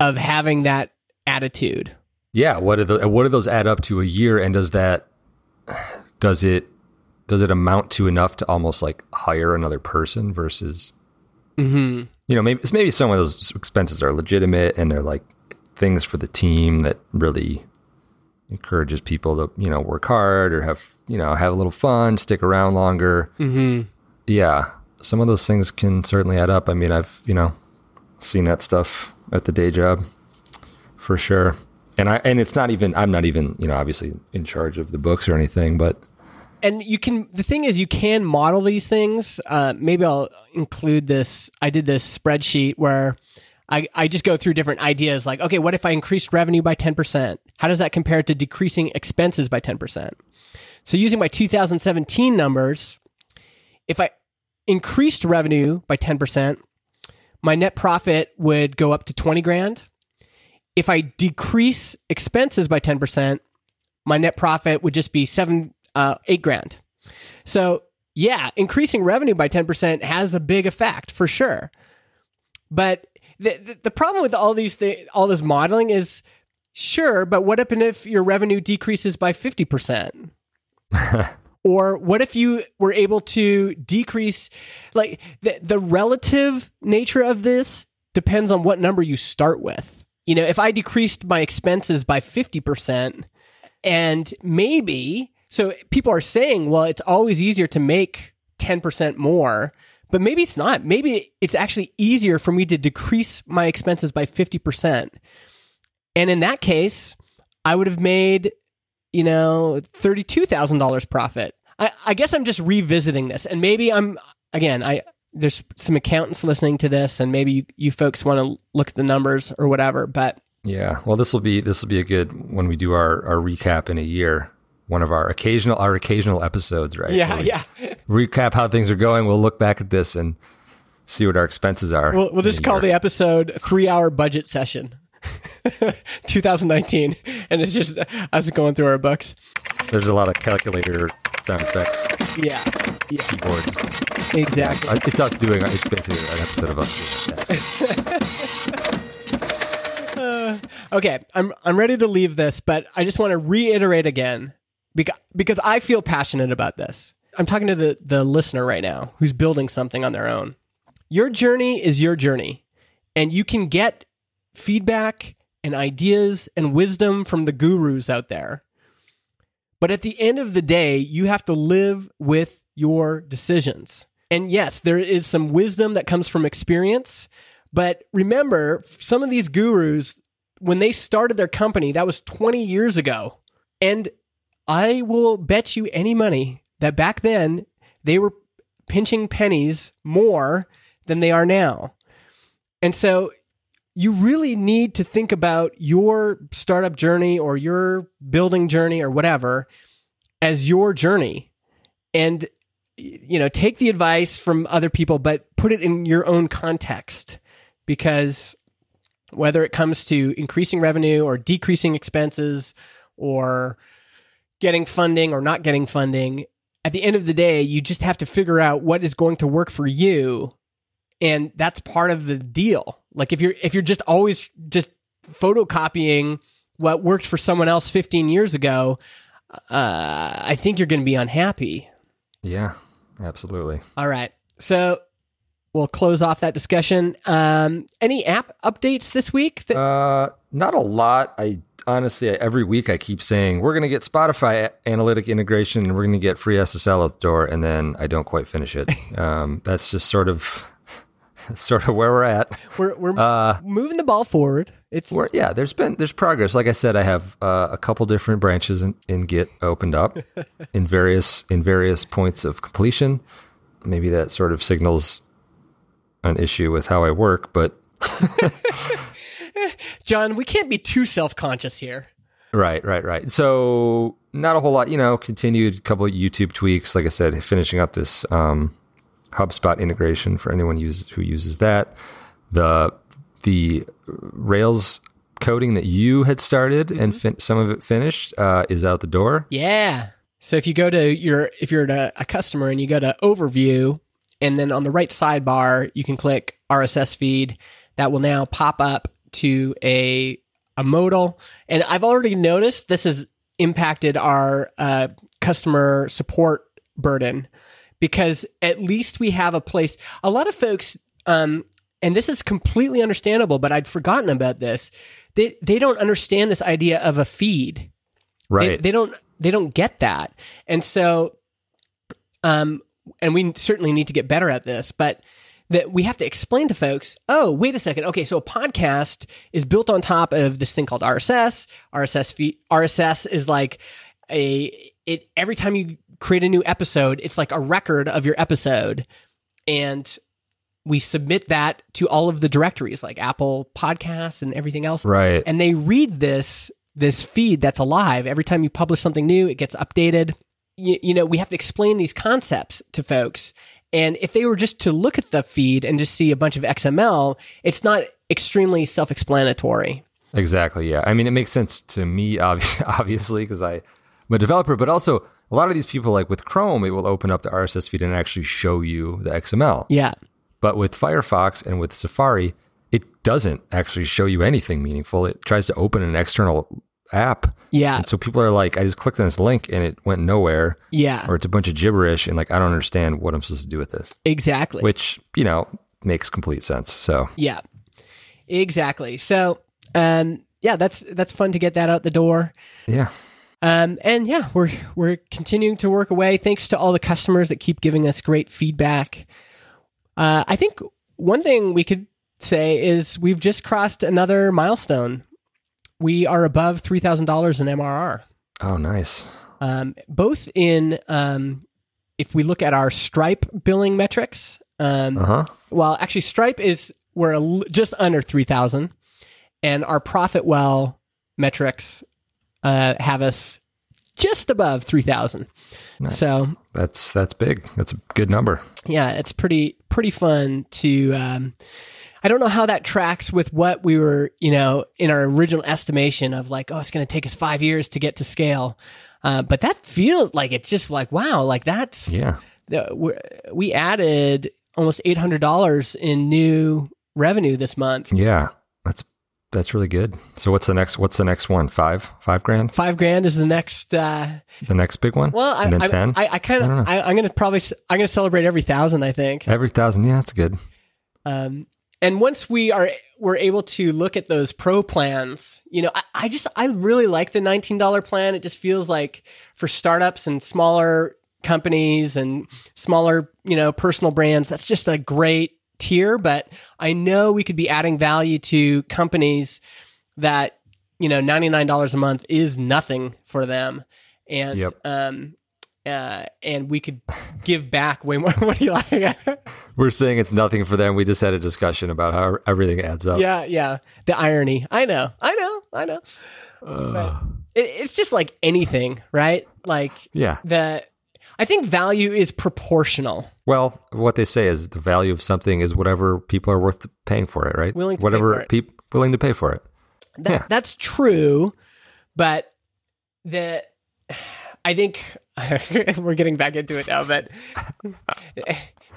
of having that attitude? Yeah. What are the, what do those add up to a year? And does that, does it, does it amount to enough to almost like hire another person versus, mm-hmm. you know, maybe maybe some of those expenses are legitimate and they're like things for the team that really encourages people to, you know, work hard or have, you know, have a little fun, stick around longer. Mm-hmm. Yeah. Some of those things can certainly add up. I mean, I've, you know, seen that stuff at the day job for sure. And I, and it's not even, I'm not even, you know, obviously in charge of the books or anything, but. And you can, the thing is you can model these things. Uh, maybe I'll include this. I did this spreadsheet where I, I just go through different ideas like, okay, what if I increased revenue by ten percent? How does that compare to decreasing expenses by ten percent? So using my two thousand seventeen numbers, if I increased revenue by ten percent, my net profit would go up to twenty grand. If I decrease expenses by ten percent, my net profit would just be seven, uh, eight grand. So yeah, increasing revenue by ten percent has a big effect for sure. But The, the the problem with all these th- all this modeling is, sure, but what happens if your revenue decreases by fifty percent? Or what if you were able to decrease, like the the relative nature of this depends on what number you start with. You know, if I decreased my expenses by fifty percent and maybe, so people are saying, well, it's always easier to make ten percent more. But maybe it's not. Maybe it's actually easier for me to decrease my expenses by fifty percent. And in that case, I would have made, you know, thirty-two thousand dollars profit. I, I guess I'm just revisiting this. And maybe I'm, again, I there's some accountants listening to this, and maybe you, you folks want to look at the numbers or whatever. But yeah, well, this will be this will be a good, when we do our, our recap in a year. One of our occasional our occasional episodes, right? Yeah, yeah. Recap how things are going. We'll look back at this and see what our expenses are. We'll, we'll just call the episode three-hour budget session, twenty nineteen. And it's just us going through our books. There's a lot of calculator sound effects. Yeah. yeah. Keyboards. Exactly. Yeah, it's us doing, it's basically an episode of us doing that. Uh, okay, I'm I'm ready to leave this, but I just want to reiterate again because because I feel passionate about this. I'm talking to the, the listener right now who's building something on their own. Your journey is your journey, and you can get feedback and ideas and wisdom from the gurus out there. But at the end of the day, you have to live with your decisions. And yes, there is some wisdom that comes from experience. But remember, some of these gurus, when they started their company, that was twenty years ago. And I will bet you any money that back then, they were pinching pennies more than they are now. And so you really need to think about your startup journey or your building journey or whatever as your journey. And, you know, take the advice from other people, but put it in your own context. Because whether it comes to increasing revenue or decreasing expenses or getting funding or not getting funding, at the end of the day, you just have to figure out what is going to work for you. And that's part of the deal. Like if you're, if you're just always just photocopying what worked for someone else fifteen years ago, uh, I think you're going to be unhappy. Yeah, absolutely. All right. So we'll close off that discussion. Um, any app updates this week? That- uh, not a lot. I honestly, every week I keep saying, we're going to get Spotify analytic integration and we're going to get free S S L at the door. And then I don't quite finish it. Um, that's just sort of... sort of where we're at. We're we're uh, moving the ball forward. It's we're, yeah. There's been there's progress. Like I said, I have uh, a couple different branches in, in Git opened up in various in various points of completion. Maybe that sort of signals an issue with how I work. But John, we can't be too self-conscious here. Right, right, right. So not a whole lot. You know, continued couple of YouTube tweaks. Like I said, finishing up this. Um, HubSpot integration for anyone uses, who uses that. The the Rails coding that you had started mm-hmm. and fin- some of it finished uh, is out the door. Yeah. So if you go to your if you're a, a customer and you go to Overview and then on the right sidebar you can click R S S feed. That will now pop up to a a modal. And I've already noticed this has impacted our uh, customer support burden. Because at least we have a place. A lot of folks, um, and this is completely understandable, but I'd forgotten about this. They they don't understand this idea of a feed, right? They, they don't they don't get that, and so, um, and we certainly need to get better at this. But that we have to explain to folks. Oh, wait a second. Okay, so a podcast is built on top of this thing called R S S. R S S feed. R S S is like a it every time you. create a new episode, it's like a record of your episode. And we submit that to all of the directories like Apple Podcasts and everything else. Right. And they read this this feed that's alive. Every time you publish something new, it gets updated. You, you know, we have to explain these concepts to folks. And if they were just to look at the feed and just see a bunch of X M L, it's not extremely self-explanatory. Exactly. Yeah. I mean, it makes sense to me, obviously, because I'm a developer, but also... a lot of these people, like with Chrome, it will open up the R S S feed and actually show you the X M L. Yeah. But with Firefox and with Safari, it doesn't actually show you anything meaningful. It tries to open an external app. Yeah. And so people are like, I just clicked on this link and it went nowhere. Yeah. Or it's a bunch of gibberish and like, I don't understand what I'm supposed to do with this. Exactly. Which, you know, makes complete sense. So. Yeah. Exactly. So, um, yeah, that's that's fun to get that out the door. Yeah. Um, and yeah, we're we're continuing to work away. Thanks to all the customers that keep giving us great feedback. Uh, I think one thing we could say is we've just crossed another milestone. We are above three thousand dollars in M R R. Oh, nice. Um, both in, um, if we look at our Stripe billing metrics, um, uh-huh. well, actually Stripe is, we're a, just under three thousand and our ProfitWell metrics Uh, have us just above three thousand. Nice. So that's that's big. That's a good number. Yeah, it's pretty pretty fun to. Um, I don't know how that tracks with what we were, you know, in our original estimation of like, oh, it's going to take us five years to get to scale. Uh, but that feels like it's just like wow, like that's yeah. Uh, we added almost eight hundred dollars in new revenue this month. Yeah, that's. That's really good. So what's the next? What's the next one? Five, five grand. Five grand is the next. Uh, the next big one. Well, I, and then I, ten. I, I kind of. I, I'm going to probably. I'm going to celebrate every thousand. I think every thousand. Yeah, that's good. Um, and once we are, we're able to look at those pro plans. You know, I, I just, I really like the nineteen dollars plan. It just feels like for startups and smaller companies and smaller, you know, personal brands. That's just a great. Here, but I know we could be adding value to companies that, you know, ninety-nine dollars a month is nothing for them. And, yep. um, uh, and we could give back way more. What are you laughing at? We're saying it's nothing for them. We just had a discussion about how everything adds up. Yeah. Yeah. The irony. I know, I know, I know. Uh, it, it's just like anything, right? Like yeah. the, I think value is proportional. Well, what they say is the value of something is whatever people are worth paying for it, right? Willing to whatever pay for it. Pe- willing to pay for it. That, yeah. That's true, but the I think we're getting back into it now, but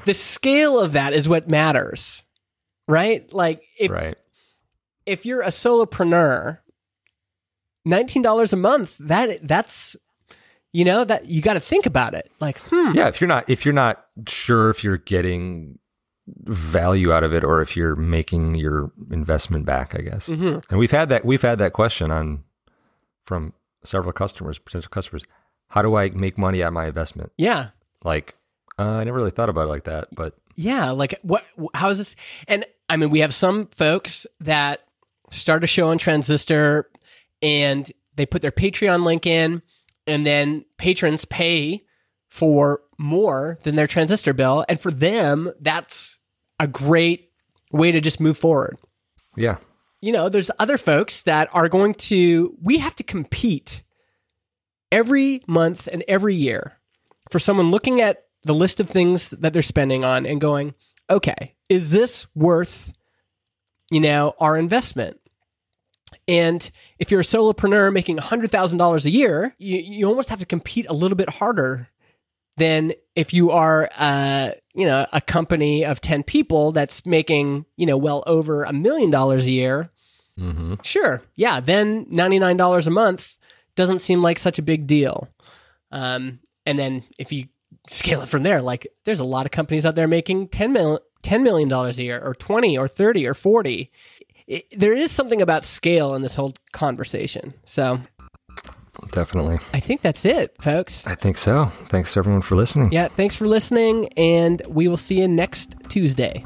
the scale of that is what matters, right? Like if right. if you're a solopreneur, nineteen dollars a month, that that's you know, that you got to think about it. Like, hmm. Yeah, if you're not if you're not sure if you're getting value out of it or if you're making your investment back, I guess. Mm-hmm. And we've had that we've had that question on from several customers, potential customers. How do I make money out of my investment? Yeah. Like, uh, I never really thought about it like that, but yeah, like what how is this? And I mean, we have some folks that start a show on Transistor and they put their Patreon link in. And then patrons pay for more than their Transistor bill. And for them, that's a great way to just move forward. Yeah. You know, there's other folks that are going to, we have to compete every month and every year for someone looking at the list of things that they're spending on and going, okay, is this worth, you know, our investment? And if you're a solopreneur making one hundred thousand dollars a year, you, you almost have to compete a little bit harder than if you are, uh, you know, a company of ten people that's making, you know, well over a million dollars a year. Mm-hmm. Sure. Yeah. Then ninety-nine dollars a month doesn't seem like such a big deal. Um, and then if you scale it from there, like there's a lot of companies out there making ten million dollars a year or twenty or thirty or forty. It, there is something about scale in this whole conversation. So definitely. I think that's it, folks. I think so. Thanks everyone for listening. Yeah, thanks for listening, and we will see you next Tuesday.